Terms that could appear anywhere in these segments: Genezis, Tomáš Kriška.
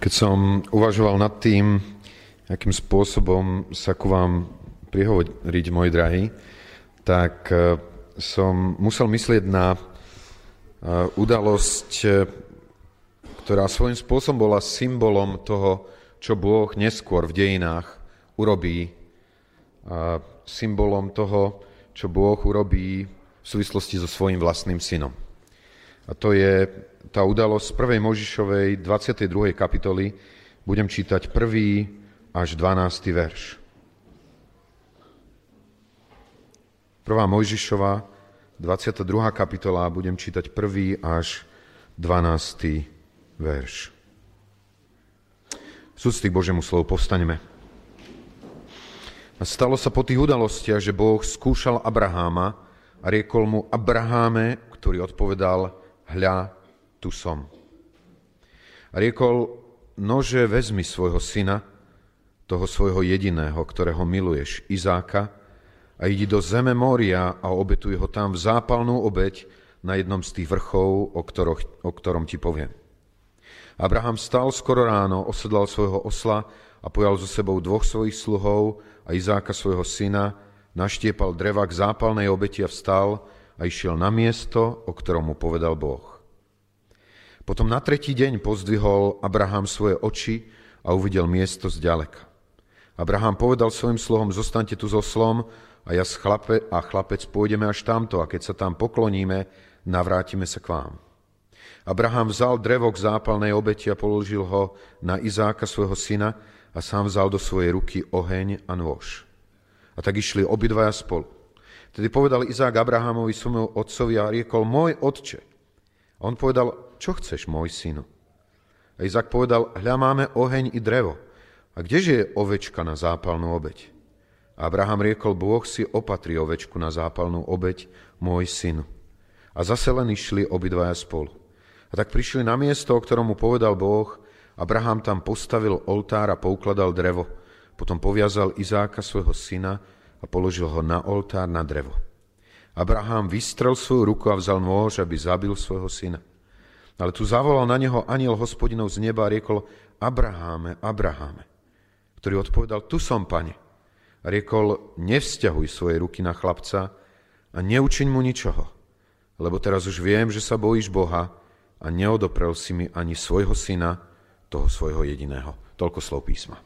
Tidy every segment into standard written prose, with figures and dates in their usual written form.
Keď som uvažoval nad tým, akým spôsobom sa ku vám prihovoriť, môj drahý, tak som musel myslieť na udalosť, ktorá svojím spôsobom bola symbolom toho, čo Boh neskôr v dejinách urobí, symbolom toho, čo Boh urobí v súvislosti so svojím vlastným synom. A to je tá udalosť z 1. Mojžišovej 22. kapitoly. Budem čítať 1. až 12. verš. 1. Mojžišova, 22. kapitola, budem čítať 1. až 12. verš. V úcte k Božiemu slovu povstaňme. A stalo sa po tých udalostiach, že Boh skúšal Abraháma a riekol mu: Abraháme, ktorý odpovedal: Hľa, tu som. A riekol: nože, vezmi svojho syna, toho svojho jediného, ktorého miluješ, Izáka, a idi do zeme Mória a obetuj ho tam v zápalnú obeť na jednom z tých vrchov, o ktorom ti poviem. Abraham stál skoro ráno, osedlal svojho osla a pojal so sebou dvoch svojich sluhov a Izáka svojho syna, naštiepal dreva k zápalnej obeti a vstal a išiel na miesto, o ktorom mu povedal Boh. Potom na tretí deň pozdvihol Abraham svoje oči a uvidel miesto zďaleka. Abraham povedal svojim sluhom: zostaňte tu s oslom a ja a chlapec pôjdeme až tamto, a keď sa tam pokloníme, navrátime sa k vám. Abraham vzal drevo k zápalnej obeti a položil ho na Izáka svojho syna a sám vzal do svojej ruky oheň a nôž. A tak išli obidvaja spolu. Tedy povedal Izák Abrahamovi, svojmu otcovi, a riekol: môj otče. A on povedal: čo chceš, môj synu? A Izák povedal: hľa, máme oheň i drevo. A kdeže je ovečka na zápalnú obeť? A Abraham riekol: Bôh si opatrí ovečku na zápalnú obeť, môj synu. A zase len išli obidvaja spolu. A tak prišli na miesto, o ktorom mu povedal Boh. Abraham tam postavil oltár a poukladal drevo. Potom poviazal Izáka, svojho syna, a položil ho na oltár na drevo. Abraham vystrel svoju ruku a vzal nôž, aby zabil svojho syna. Ale tu zavolal na neho anjel Hospodinov z neba a riekol: Abraháme, Abraháme. Ktorý odpovedal: tu som, pane. A riekol: nevzťahuj svoje ruky na chlapca a neučiň mu ničoho, lebo teraz už viem, že sa bojíš Boha a neodoprel si mi ani svojho syna, toho svojho jediného. Toľko slov písma.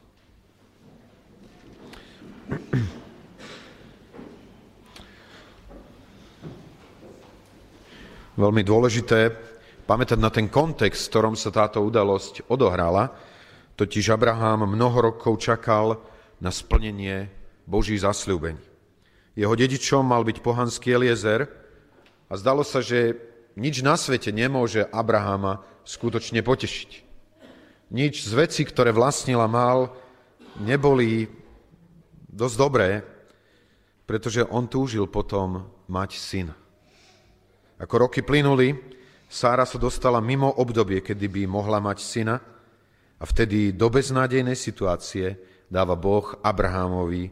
Veľmi dôležité pamätať na ten kontext, v ktorom sa táto udalosť odohrala, totiž Abraham mnoho rokov čakal na splnenie Božích zasľúbení. Jeho dedičom mal byť pohanský Eliezer a zdalo sa, že nič na svete nemôže Abrahama skutočne potešiť. Nič z vecí, ktoré vlastnil a mal, neboli dosť dobré, pretože on túžil potom mať syna. Ako roky plynuli, Sára sa dostala mimo obdobie, kedy by mohla mať syna, a vtedy do beznádejnej situácie dáva Boh Abrahamovi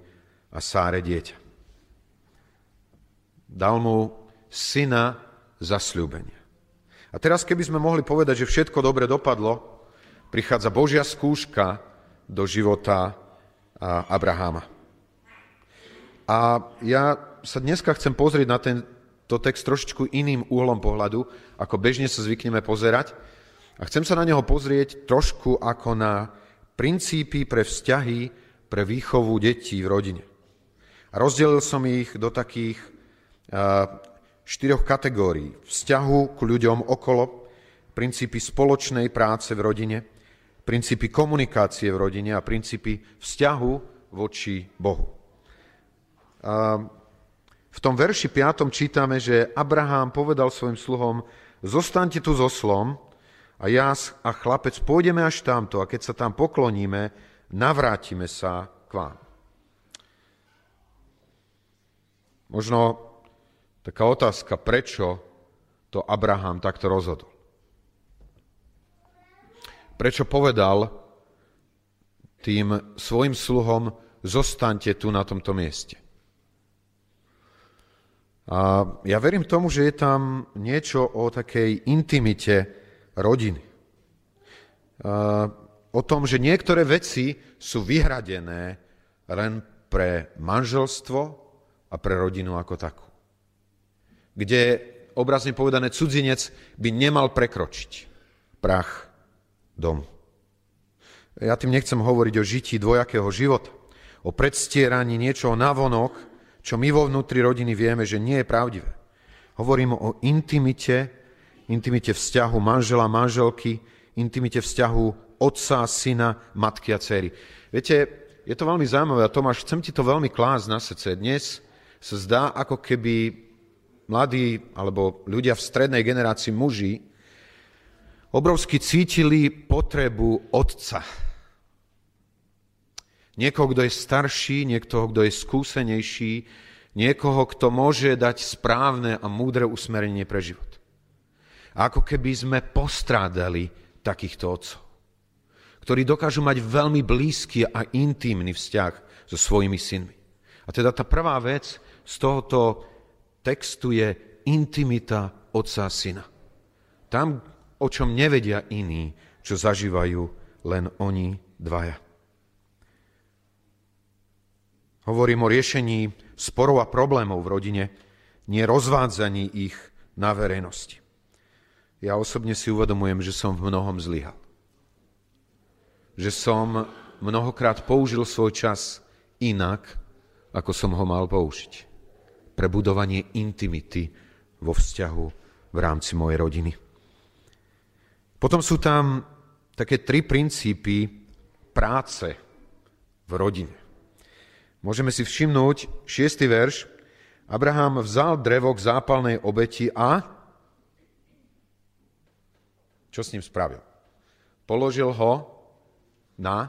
a Sáre dieťa. Dal mu syna zasľúbenia. A teraz, keby sme mohli povedať, že všetko dobre dopadlo, prichádza Božia skúška do života Abrahama. A ja sa dneska chcem pozrieť na tento text trošičku iným uhlom pohľadu, ako bežne sa zvykneme pozerať. A chcem sa na neho pozrieť trošku ako na princípy pre vzťahy, pre výchovu detí v rodine. A rozdelil som ich do takých štyroch kategórií. Vzťahu k ľuďom okolo, princípy spoločnej práce v rodine, princípy komunikácie v rodine a princípy vzťahu voči Bohu. V tom verši 5. čítame, že Abraham povedal svojim sluhom: zostaňte tu s oslom a ja a chlapec pôjdeme až tamto, a keď sa tam pokloníme, navrátime sa k vám. Možno taká otázka, prečo to Abraham takto rozhodol? Prečo povedal tým svojim sluhom: zostaňte tu na tomto mieste? A ja verím tomu, že je tam niečo o takej intimite rodiny. o tom, že niektoré veci sú vyhradené len pre manželstvo a pre rodinu ako takú. Kde, obrazne povedané, cudzinec by nemal prekročiť prach domu. Ja tým nechcem hovoriť o žití dvojakého života, o predstieraní niečoho navonok, čo my vo vnútri rodiny vieme, že nie je pravdivé. Hovorím o intimite, intimite vzťahu manžela, manželky, intimite vzťahu otca, syna, matky a dcery. Viete, je to veľmi zaujímavé. A Tomáš, chcem ti to veľmi klásť na srdce. Dnes sa zdá, ako keby mladí alebo ľudia v strednej generácii muži obrovsky cítili potrebu otca. Niekoho, kto je starší, niekoho, kto je skúsenejší, niekoho, kto môže dať správne a múdre usmerenie pre život. Ako keby sme postrádali takýchto otcov, ktorí dokážu mať veľmi blízky a intímny vzťah so svojimi synmi. A teda tá prvá vec z tohoto textu je intimita otca a syna. Tam, o čom nevedia iní, čo zažívajú len oni dvaja. Hovorím o riešení sporov a problémov v rodine, nie rozvádzaní ich na verejnosti. Ja osobne si uvedomujem, že som v mnohom zlyhal. Že som mnohokrát použil svoj čas inak, ako som ho mal použiť. Pre budovanie intimity vo vzťahu v rámci mojej rodiny. Potom sú tam také tri princípy práce v rodine. Môžeme si všimnúť 6. verš. Abraham vzal drevo k zápalnej obeti a... Čo s ním spravil? Položil ho na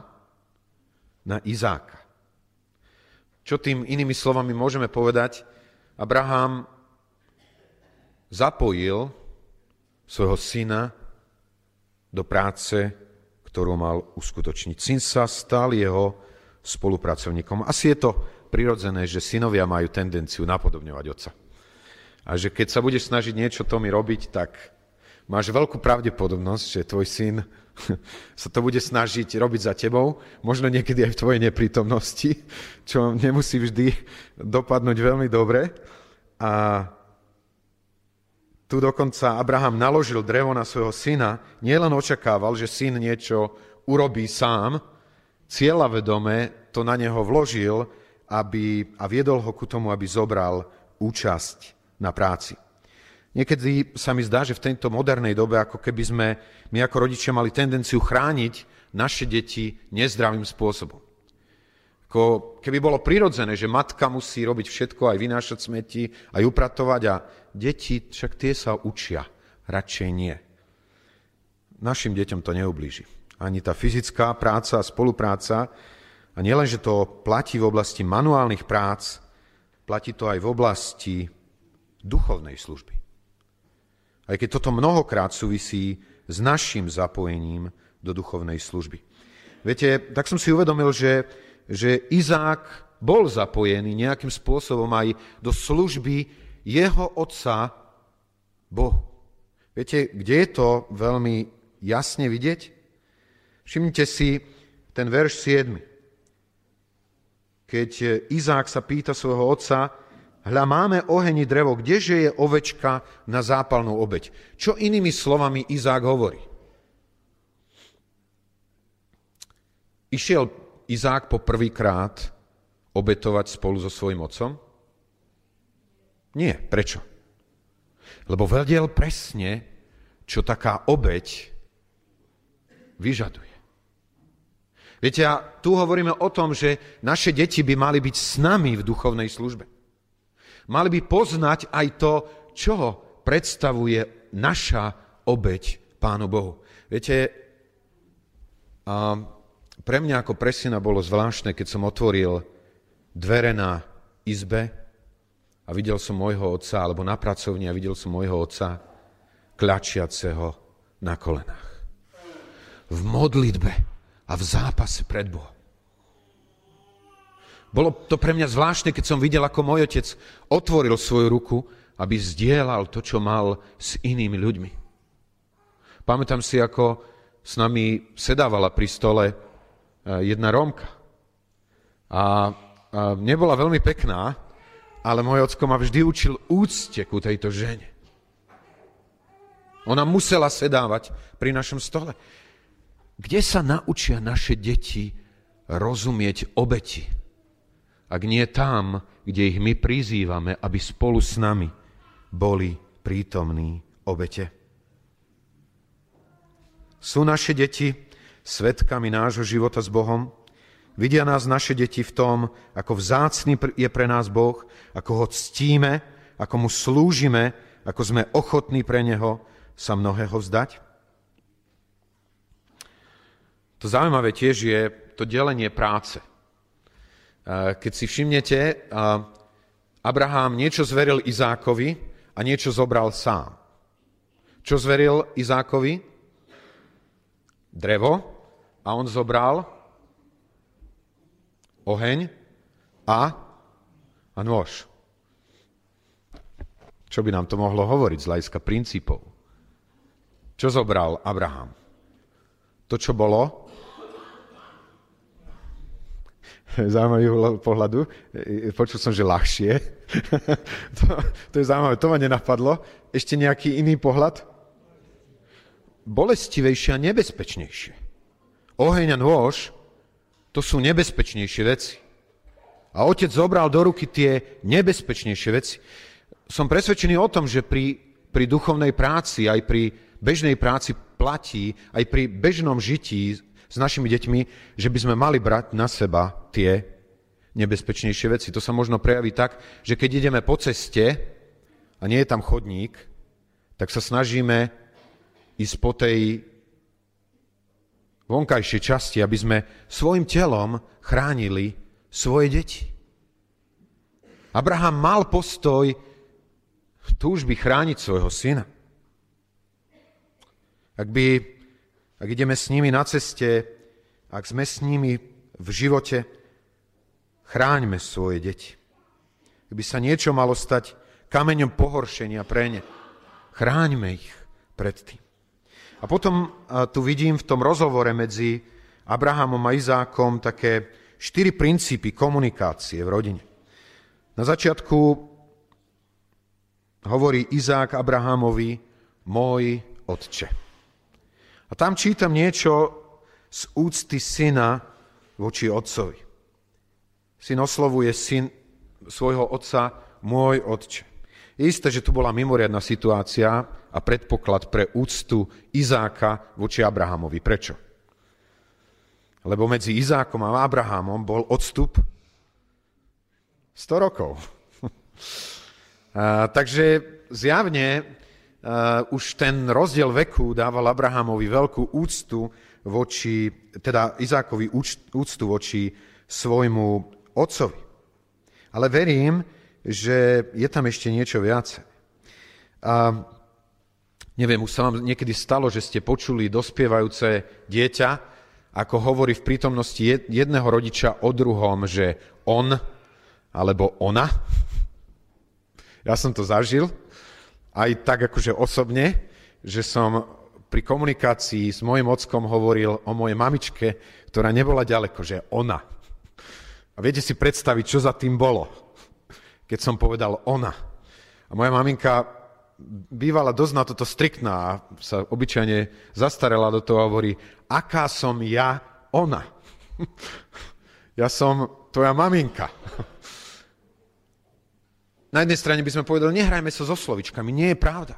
Izáka. Čo tým inými slovami môžeme povedať? Abraham zapojil svojho syna do práce, ktorú mal uskutočniť. Syn sa stal jeho spolupracovníkom. Asi je to prirodzené, že synovia majú tendenciu napodobňovať otca. A že keď sa budeš snažiť niečo tomu robiť, tak... Máš veľkú pravdepodobnosť, že tvoj syn sa to bude snažiť robiť za tebou, možno niekedy aj v tvojej neprítomnosti, čo nemusí vždy dopadnúť veľmi dobre. A tu dokonca Abraham naložil drevo na svojho syna, nielen očakával, že syn niečo urobí sám, cieľavedome to na neho vložil a viedol ho ku tomu, aby zobral účasť na práci. Niekedy sa mi zdá, že v tejto modernej dobe, ako keby sme my ako rodičia mali tendenciu chrániť naše deti nezdravým spôsobom. Ako keby bolo prirodzené, že matka musí robiť všetko, aj vynášať smeti, aj upratovať a deti, však tie sa učia, radšej nie. Našim deťom to neublíži. Ani tá fyzická práca a spolupráca, a nielen, že to platí v oblasti manuálnych prác, platí to aj v oblasti duchovnej služby. Aj keď toto mnohokrát súvisí s našim zapojením do duchovnej služby. Viete, tak som si uvedomil, že Izák bol zapojený nejakým spôsobom aj do služby jeho otca Bohu. Viete, kde je to veľmi jasne vidieť? Všimnite si ten verš 7. Keď Izák sa pýta svojho otca, hľa, máme oheni drevo, kdeže je ovečka na zápalnú obeť? Čo inými slovami Izák hovorí? Išiel Izák po prvýkrát obetovať spolu so svojím otcom? Nie. Prečo? Lebo vedel presne, čo taká obeť vyžaduje. Viete, a tu hovoríme o tom, že naše deti by mali byť s nami v duchovnej službe. Mali by poznať aj to, čo predstavuje naša obeť Pánu Bohu. Viete, a pre mňa ako pre syna bolo zvláštne, keď som otvoril dvere na izbe a videl som môjho otca, alebo na pracovni a videl som môjho otca kľačiaceho na kolenách. V modlitbe a v zápase pred Bohom. Bolo to pre mňa zvláštne, keď som videl, ako môj otec otvoril svoju ruku, aby zdieľal to, čo mal s inými ľuďmi. Pamätám si, ako s nami sedávala pri stole jedna Rómka. A nebola veľmi pekná, ale môj ocko ma vždy učil úcte ku tejto žene. Ona musela sedávať pri našom stole. Kde sa naučia naše deti rozumieť obeti? Ak nie tam, kde ich my prizývame, aby spolu s nami boli prítomní obete. Sú naše deti svedkami nášho života s Bohom? Vidia nás naše deti v tom, ako vzácny je pre nás Boh, ako ho ctíme, ako mu slúžime, ako sme ochotní pre neho sa mnohého vzdať? To zaujímavé tiež je to delenie práce. Keď si všimnete, Abraham niečo zveril Izákovi a niečo zobral sám. Čo zveril Izákovi? Drevo. A on zobral oheň a nôž. Čo by nám to mohlo hovoriť z hľadiska princípov? Čo zobral Abraham? To, čo bolo? Zaujímavého pohľadu. Počul som, že ľahšie. To je zaujímavé, to ma nenapadlo. Ešte nejaký iný pohľad? Bolestivejšie a nebezpečnejšie. Oheň a nôž, to sú nebezpečnejšie veci. A otec zobral do ruky tie nebezpečnejšie veci. Som presvedčený o tom, že pri duchovnej práci, aj pri bežnej práci platí, aj pri bežnom žití s našimi deťmi, že by sme mali brať na seba tie nebezpečnejšie veci. To sa možno prejaví tak, že keď ideme po ceste a nie je tam chodník, tak sa snažíme ísť po tej vonkajšej časti, aby sme svojim telom chránili svoje deti. Abraham mal postoj túžby chrániť svojho syna. Ak ideme s nimi na ceste, ak sme s nimi v živote, chráňme svoje deti. Keby sa niečo malo stať kameňom pohoršenia pre ne, chráňme ich pred tým. A potom tu vidím v tom rozhovore medzi Abrahamom a Izákom také 4 princípy komunikácie v rodine. Na začiatku hovorí Izák Abrahamovi: môj otče. A tam čítam niečo z úcty syna voči otcovi. Syn oslovuje syn svojho otca: môj otče. Je isté, že tu bola mimoriadna situácia a predpoklad pre úctu Izáka voči Abrahamovi. Prečo? Lebo medzi Izákom a Abrahamom bol odstup 100 rokov. Takže zjavne už ten rozdiel veku dával Abrahamovi veľkú úctu voči, teda Izákovi úctu voči svojmu otcovi. Ale verím, že je tam ešte niečo viac. A neviem, už sa vám niekedy stalo, že ste počuli dospievajúce dieťa, ako hovorí v prítomnosti jedného rodiča o druhom, že on alebo ona. Ja som to zažil. Aj tak akože osobne, že som pri komunikácii s mojim ockom hovoril o mojej mamičke, ktorá nebola ďaleko, že ona. A viete si predstaviť, čo za tým bolo, keď som povedal ona. A moja maminka bývala dosť na toto striktná a sa obyčajne zastarela do toho a hovorí: aká som ja ona? Ja som tvoja maminka. Na jednej strane by sme povedali, nehrajme sa so slovičkami, nie je pravda.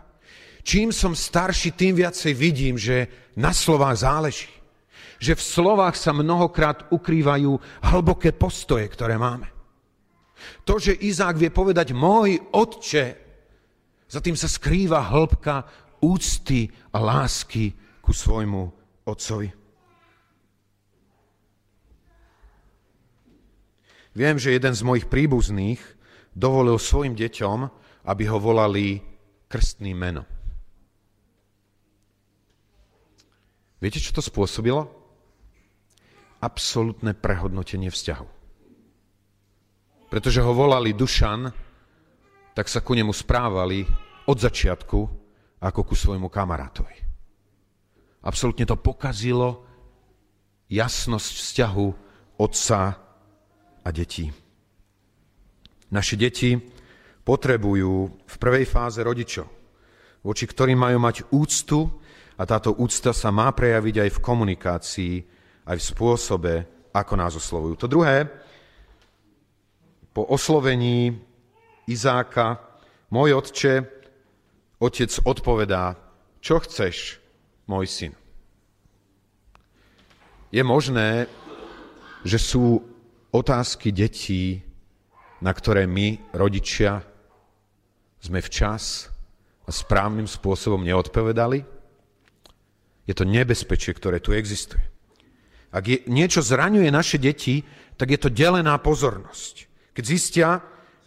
Čím som starší, tým viacej vidím, že na slovách záleží. Že v slovách sa mnohokrát ukrývajú hlboké postoje, ktoré máme. To, že Izák vie povedať môj otče, za tým sa skrýva hĺbka úcty a lásky ku svojmu otcovi. Viem, že jeden z mojich príbuzných dovolil svojim deťom, aby ho volali krstným menom. Viete, čo to spôsobilo? Absolútne prehodnotenie vzťahu. Pretože ho volali Dušan, tak sa ku nemu správali od začiatku ako ku svojmu kamarátovi. A absolútne to pokazilo jasnosť vzťahu otca a detí. Naše deti potrebujú v prvej fáze rodičov, voči ktorým majú mať úctu a táto úcta sa má prejaviť aj v komunikácii, aj v spôsobe, ako nás oslovujú. To druhé, po oslovení Izáka, môj otče, otec odpovedá, čo chceš, môj syn? Je možné, že sú otázky detí, na ktoré my, rodičia, sme včas a správnym spôsobom neodpovedali? Je to nebezpečie, ktoré tu existuje. Ak niečo zraňuje naše deti, tak je to delená pozornosť. Keď zistia,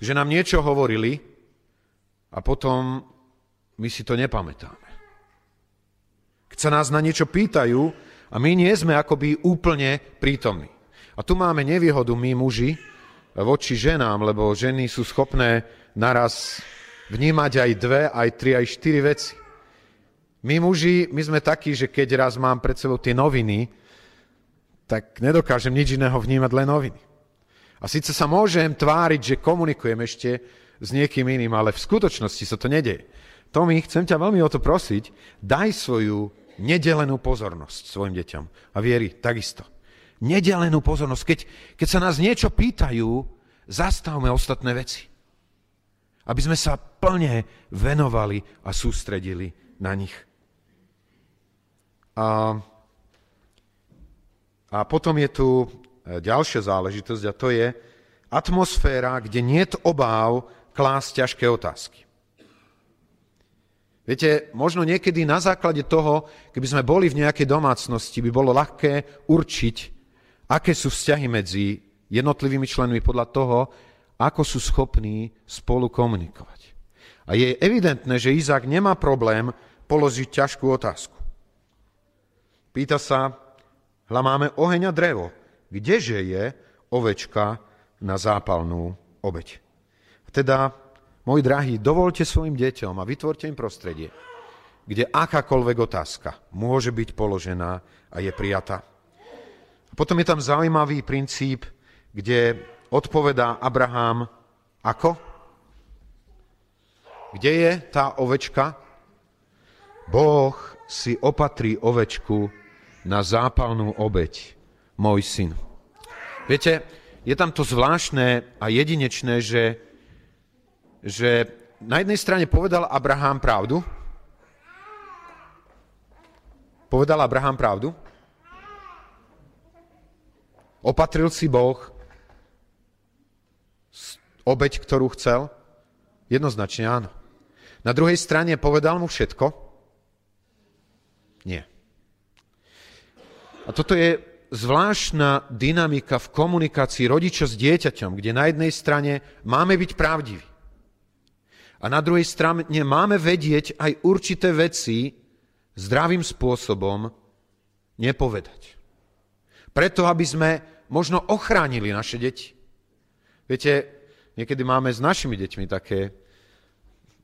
že nám niečo hovorili a potom my si to nepamätáme. Keď sa nás na niečo pýtajú a my nie sme akoby úplne prítomní. A tu máme nevýhodu my muži, voči ženám, lebo ženy sú schopné naraz vnímať aj 2, aj 3, aj 4 veci. My muži, my sme takí, že keď raz mám pred sebou tie noviny, tak nedokážem nič iného vnímať, len noviny. A síce sa môžem tváriť, že komunikujem ešte s niekým iným, ale v skutočnosti sa to nedeje. Tomi, chcem ťa veľmi o to prosiť, daj svoju nedelenú pozornosť svojim deťom. A Vieri, takisto. Nedelenú pozornosť. Keď sa nás niečo pýtajú, zastavme ostatné veci. Aby sme sa plne venovali a sústredili na nich. A potom je tu ďalšia záležitosť a to je atmosféra, kde niet obáv klásť ťažké otázky. Viete, možno niekedy na základe toho, keby sme boli v nejakej domácnosti, by bolo ľahké určiť, aké sú vzťahy medzi jednotlivými členmi podľa toho, ako sú schopní spolu komunikovať. A je evidentné, že Izák nemá problém položiť ťažkú otázku. Pýta sa, hľa máme oheň a drevo, kdeže je ovečka na zápalnú obeť? Teda, moji drahí, dovolte svojim deťom a vytvorte im prostredie, kde akákoľvek otázka môže byť položená a je prijatá. Potom je tam zaujímavý princíp, kde odpovedá Abraham, ako? Kde je tá ovečka? Boh si opatrí ovečku na zápalnú obeť, môj syn. Viete, je tam to zvláštne a jedinečné, že na jednej strane povedal Abraham pravdu, opatril si Boh obeť, ktorú chcel? Jednoznačne áno. Na druhej strane povedal mu všetko? Nie. A toto je zvláštna dynamika v komunikácii rodiča s dieťaťom, kde na jednej strane máme byť pravdiví. A na druhej strane máme vedieť aj určité veci zdravým spôsobom nepovedať. Preto, aby sme možno ochránili naše deti. Viete, niekedy máme s našimi deťmi také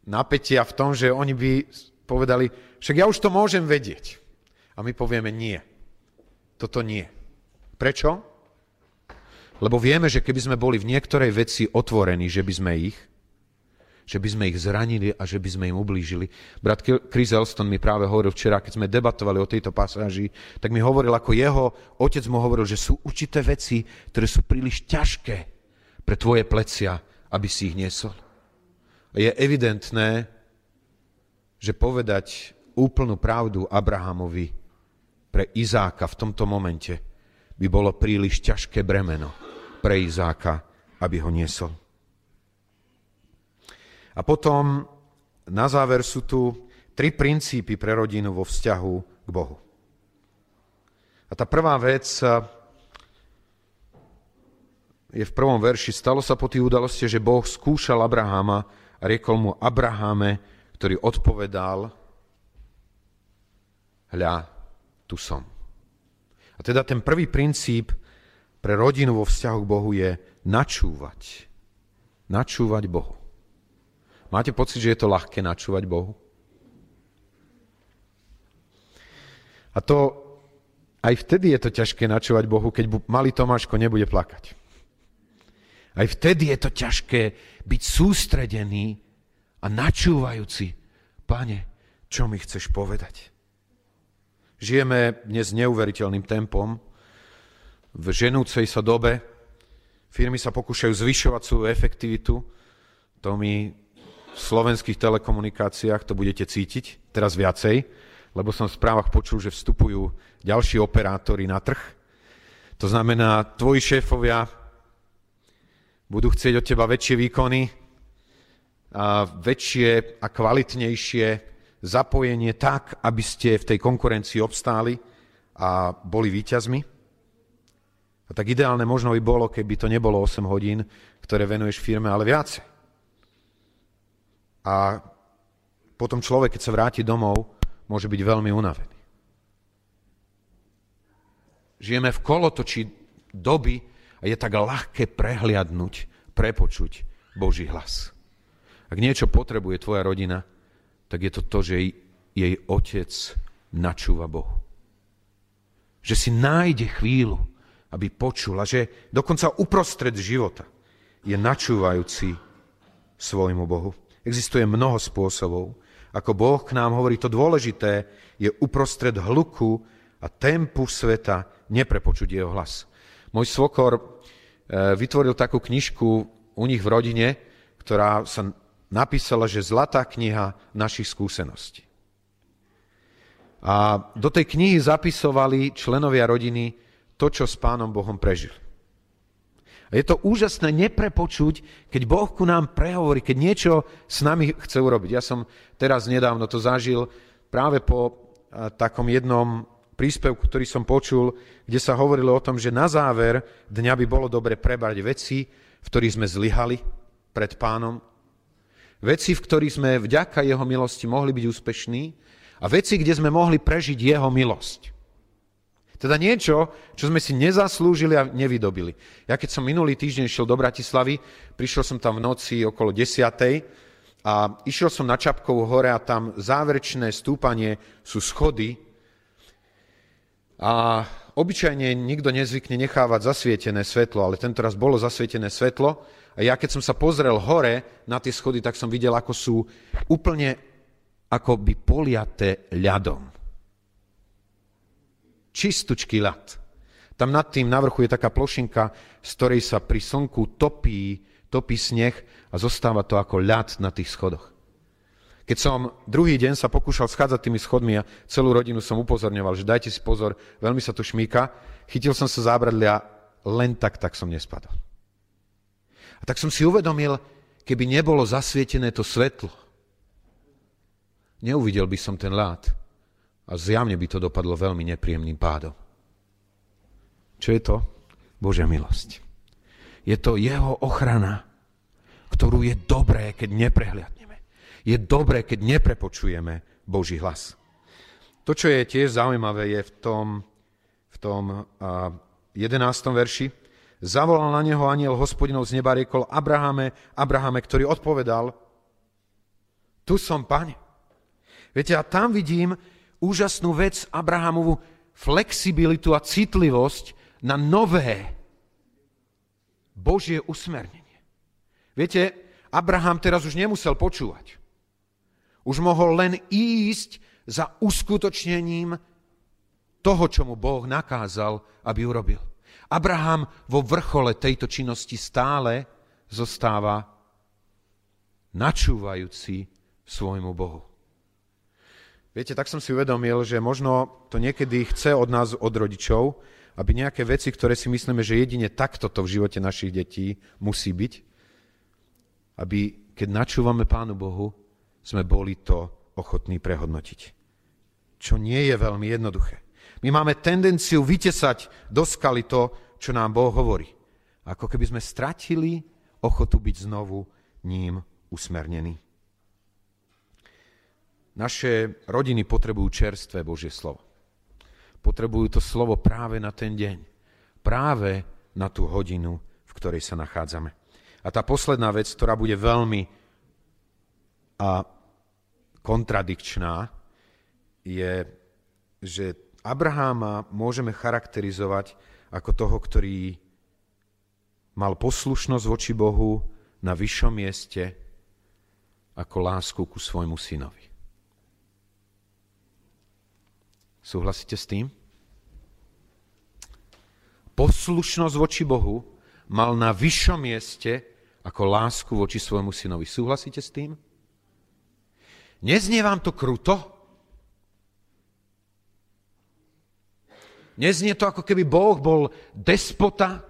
napätia v tom, že oni by povedali, však ja už to môžem vedieť. A my povieme, nie. Toto nie. Prečo? Lebo vieme, že keby sme boli v niektorej veci otvorení, že by sme ich zranili a že by sme im ublížili. Brat Chris Elston mi práve hovoril včera, keď sme debatovali o tejto pasáži, tak mi hovoril, ako jeho otec mu hovoril, že sú určité veci, ktoré sú príliš ťažké pre tvoje plecia, aby si ich niesol. A je evidentné, že povedať úplnú pravdu Abrahamovi pre Izáka v tomto momente by bolo príliš ťažké bremeno pre Izáka, aby ho niesol. A potom na záver sú tu 3 princípy pre rodinu vo vzťahu k Bohu. A tá prvá vec je v 1. verši. Stalo sa po tých udalosti, že Boh skúšal Abrahama a riekol mu Abrahame, ktorý odpovedal, hľa, tu som. A teda ten prvý princíp pre rodinu vo vzťahu k Bohu je načúvať. Načúvať Bohu. Máte pocit, že je to ľahké načúvať Bohu? A A to aj vtedy je to ťažké načúvať Bohu, keď malý Tomáško nebude plakať. Aj vtedy je to ťažké byť sústredený a načúvajúci. Pane, čo mi chceš povedať? Žijeme dnes neuveriteľným tempom, v ženúcej sa dobe. Firmy sa pokúšajú zvyšovať svoju efektivitu. To my v slovenských telekomunikáciách to budete cítiť teraz viacej, lebo som v správach počul, že vstupujú ďalší operátori na trh. To znamená, tvoji šéfovia budú chcieť od teba väčšie výkony a väčšie a kvalitnejšie zapojenie tak, aby ste v tej konkurencii obstáli a boli víťazmi. A tak ideálne možno by bolo, keby to nebolo 8 hodín, ktoré venuješ firme, ale viac. A potom človek, keď sa vráti domov, môže byť veľmi unavený. Žijeme v kolotočí doby a je tak ľahké prehliadnúť, prepočuť Boží hlas. Ak niečo potrebuje tvoja rodina, tak je to to, že jej otec načúva Bohu. Že si nájde chvíľu, aby počula, že dokonca uprostred života je načúvajúci svojmu Bohu. Existuje mnoho spôsobov, ako Boh k nám hovorí, to dôležité je uprostred hluku a tempu sveta neprepočuť jeho hlas. Môj svokor vytvoril takú knižku u nich v rodine, ktorá sa napísala, že Zlatá kniha našich skúseností. A do tej knihy zapisovali členovia rodiny to, čo s Pánom Bohom prežil. A je to úžasné neprepočuť, keď Boh ku nám prehovorí, keď niečo s nami chce urobiť. Ja som teraz nedávno to zažil práve po takom jednom príspevku, ktorý som počul, kde sa hovorilo o tom, že na záver dňa by bolo dobre prebrať veci, v ktorých sme zlyhali pred Pánom, veci, v ktorých sme vďaka jeho milosti mohli byť úspešní a veci, kde sme mohli prežiť jeho milosť. Teda niečo, čo sme si nezaslúžili a nevydobili. Ja keď som minulý týždeň šiel do Bratislavy, prišiel som tam v noci okolo 10:00 a išiel som na Čapkovú hore a tam záverečné stúpanie sú schody a obyčajne nikto nezvykne nechávať zasvietené svetlo, ale tento raz bolo zasvietené svetlo a ja keď som sa pozrel hore na tie schody, tak som videl, ako sú úplne akoby poliaté ľadom. Čistučký ľad. Tam nad tým na vrchu je taká plošinka, z ktorej sa pri slnku topí sneh a zostáva to ako ľad na tých schodoch. Keď som druhý deň sa pokúšal schádzať tými schodmi a celú rodinu som upozorňoval, že dajte si pozor, veľmi sa tu šmýka, chytil som sa zábradlia, len tak som nespadol. A tak som si uvedomil, keby nebolo zasvietené to svetlo, neuvidel by som ten ľad. A zjavne by to dopadlo veľmi nepríjemným pádom. Čo je to? Božia milosť. Je to jeho ochrana, ktorú je dobré, keď neprehliadneme. Je dobré, keď neprepočujeme Boží hlas. To, čo je tiež zaujímavé, je v tom 11. verši. Zavolal na neho anjel Hospodinov z neba, riekol: Abrahame, Abrahame, ktorý odpovedal: Tu som, Pane. Viete, a tam vidím úžasnú vec Abrahamovu flexibilitu a citlivosť na nové Božie usmernenie. Viete, Abraham teraz už nemusel počúvať. Už mohol len ísť za uskutočnením toho, čo mu Boh nakázal, aby urobil. Abraham vo vrchole tejto činnosti stále zostáva načúvajúci svojmu Bohu. Viete, tak som si uvedomil, že možno to niekedy chce od nás, od rodičov, aby nejaké veci, ktoré si myslíme, že jedine takto to v živote našich detí musí byť, aby keď načúvame Pánu Bohu, sme boli to ochotní prehodnotiť. Čo nie je veľmi jednoduché. My máme tendenciu vytesať do skaly to, čo nám Boh hovorí. Ako keby sme stratili ochotu byť znovu ním usmernení. Naše rodiny potrebujú čerstvé Božie slovo. Potrebujú to slovo práve na ten deň. Práve na tú hodinu, v ktorej sa nachádzame. A tá posledná vec, ktorá bude veľmi kontradikčná, je, že Abraháma môžeme charakterizovať ako toho, ktorý mal poslušnosť voči Bohu na vyššom mieste, ako lásku ku svojmu synovi. Súhlasíte s tým? Poslušnosť voči Bohu mal na vyššom mieste ako lásku voči svojmu synovi. Súhlasíte s tým? Neznie vám to kruto? Neznie to, ako keby Boh bol despota,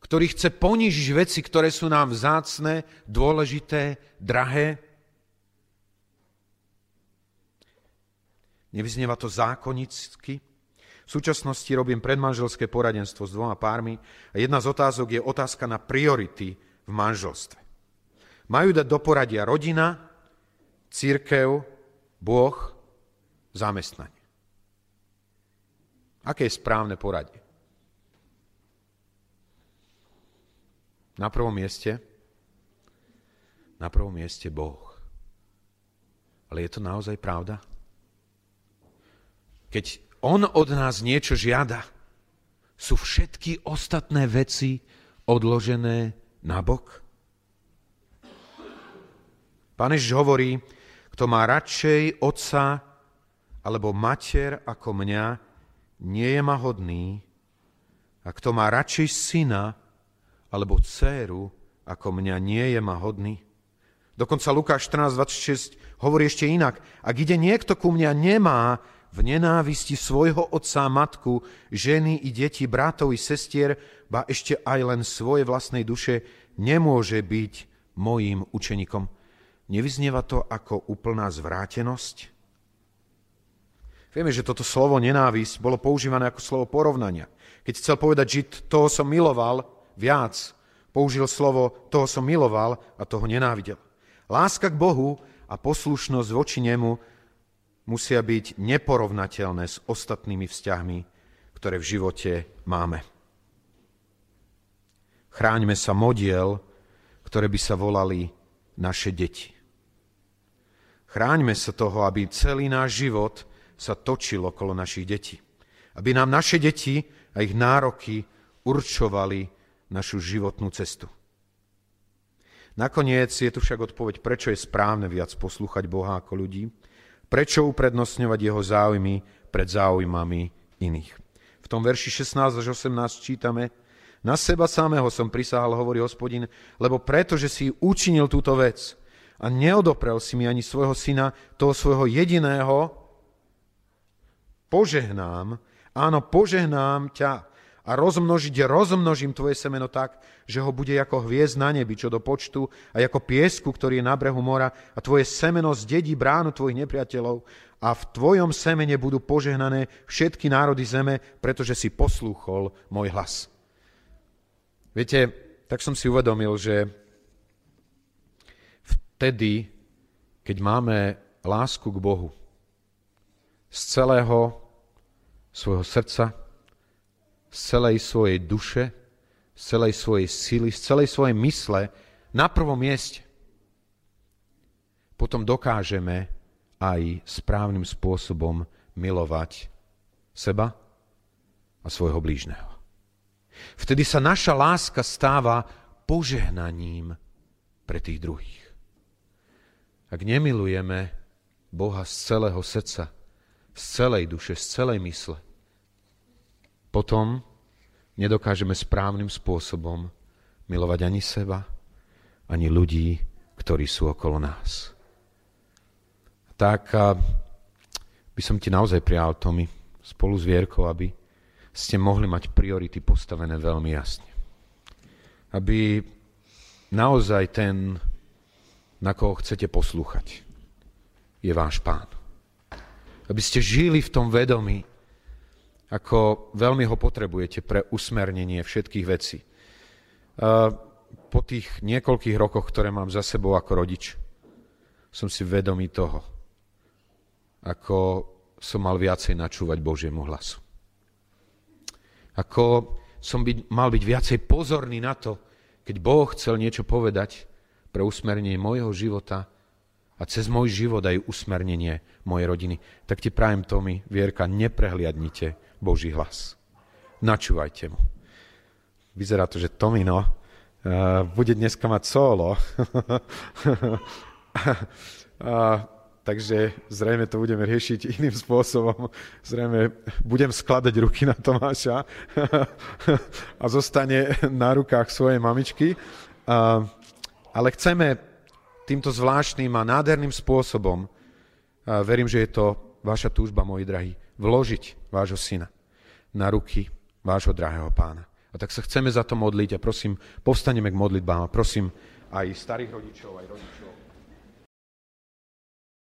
ktorý chce ponížiť veci, ktoré sú nám vzácne, dôležité, drahé? Nevyznieva to zákonnícky? V súčasnosti robím predmanželské poradenstvo s 2 pármi a jedna z otázok je otázka na priority v manželstve. Majú dať do poradia rodina, cirkev, Boh, zamestnanie. Aké je správne poradie? Na prvom mieste Boh. Ale je to naozaj pravda? Keď On od nás niečo žiada, sú všetky ostatné veci odložené na bok? Pán Ježiš hovorí, kto má radšej otca alebo mater ako mňa, nie je ma hodný, a kto má radšej syna alebo dcéru ako mňa, nie je ma hodný. Dokonca Lukáš 14:26 hovorí ešte inak. Ak ide niekto ku mňa, nemá v nenávisti svojho otca, matku, ženy i deti, bratov i sestier, ba ešte aj len svoje vlastnej duše, nemôže byť mojím učeníkom. Nevyznieva to ako úplná zvrátenosť? Vieme, že toto slovo nenávisť bolo používané ako slovo porovnania. Keď chcel povedať Žid, toho som miloval viac, použil slovo toho som miloval a toho nenávidel. Láska k Bohu a poslušnosť voči nemu musia byť neporovnateľné s ostatnými vzťahmi, ktoré v živote máme. Chráňme sa modiel, ktoré by sa volali naše deti. Chráňme sa toho, aby celý náš život sa točil okolo našich detí. Aby nám naše deti a ich nároky určovali našu životnú cestu. Nakoniec je tu však odpoveď, prečo je správne viac poslúchať Boha ako ľudí, prečo uprednostňovať jeho záujmy pred záujmami iných. V tom verši 16 až 18 čítame: Na seba samého som prisahal, hovorí Hospodin, lebo preto, že si učinil túto vec a neodoprel si mi ani svojho syna, toho svojho jediného, požehnám, áno, požehnám ťa a rozmnožím tvoje semeno tak, že ho bude ako hviezd na nebi, čo do počtu, a ako piesku, ktorý je na brehu mora, a tvoje semeno zdedí bránu tvojich nepriateľov a v tvojom semene budú požehnané všetky národy zeme, pretože si poslúchol môj hlas. Viete, tak som si uvedomil, že vtedy, keď máme lásku k Bohu z celého svojho srdca, z celej svojej duše, z celej svojej sily, z celej svojej mysle, na prvom mieste, potom dokážeme aj správnym spôsobom milovať seba a svojho blížneho. Vtedy sa naša láska stáva požehnaním pre tých druhých. Ak nemilujeme Boha z celého srdca, z celej duše, z celej mysle, potom nedokážeme správnym spôsobom milovať ani seba, ani ľudí, ktorí sú okolo nás. Tak by som ti naozaj prial, Tomi, spolu s Vierkou, aby ste mohli mať priority postavené veľmi jasne. Aby naozaj ten, na koho chcete poslúchať, je váš Pán. Aby ste žili v tom vedomí, ako veľmi ho potrebujete pre usmernenie všetkých vecí. Po tých niekoľkých rokoch, ktoré mám za sebou ako rodič, som si vedomý toho, ako som mal viacej načúvať Božiemu hlasu. Ako som mal byť viacej pozorný na to, keď Boh chcel niečo povedať pre usmernenie mojho života, a cez môj život aj usmernenie mojej rodiny, tak ti prajem, Tomi, Vierka, neprehliadnite Boží hlas. Načúvajte mu. Vyzerá to, že Tomino bude dneska mať solo. Takže zrejme to budeme riešiť iným spôsobom. Zrejme budem skladať ruky na Tomáša a zostane na rukách svojej mamičky. Ale chceme týmto zvláštnym a nádherným spôsobom, verím, že je to vaša túžba, moji drahí, vložiť vášho syna na ruky vášho drahého pána. A tak sa chceme za to modliť a prosím, povstaneme k modlitbám a prosím aj starých rodičov, aj rodičov.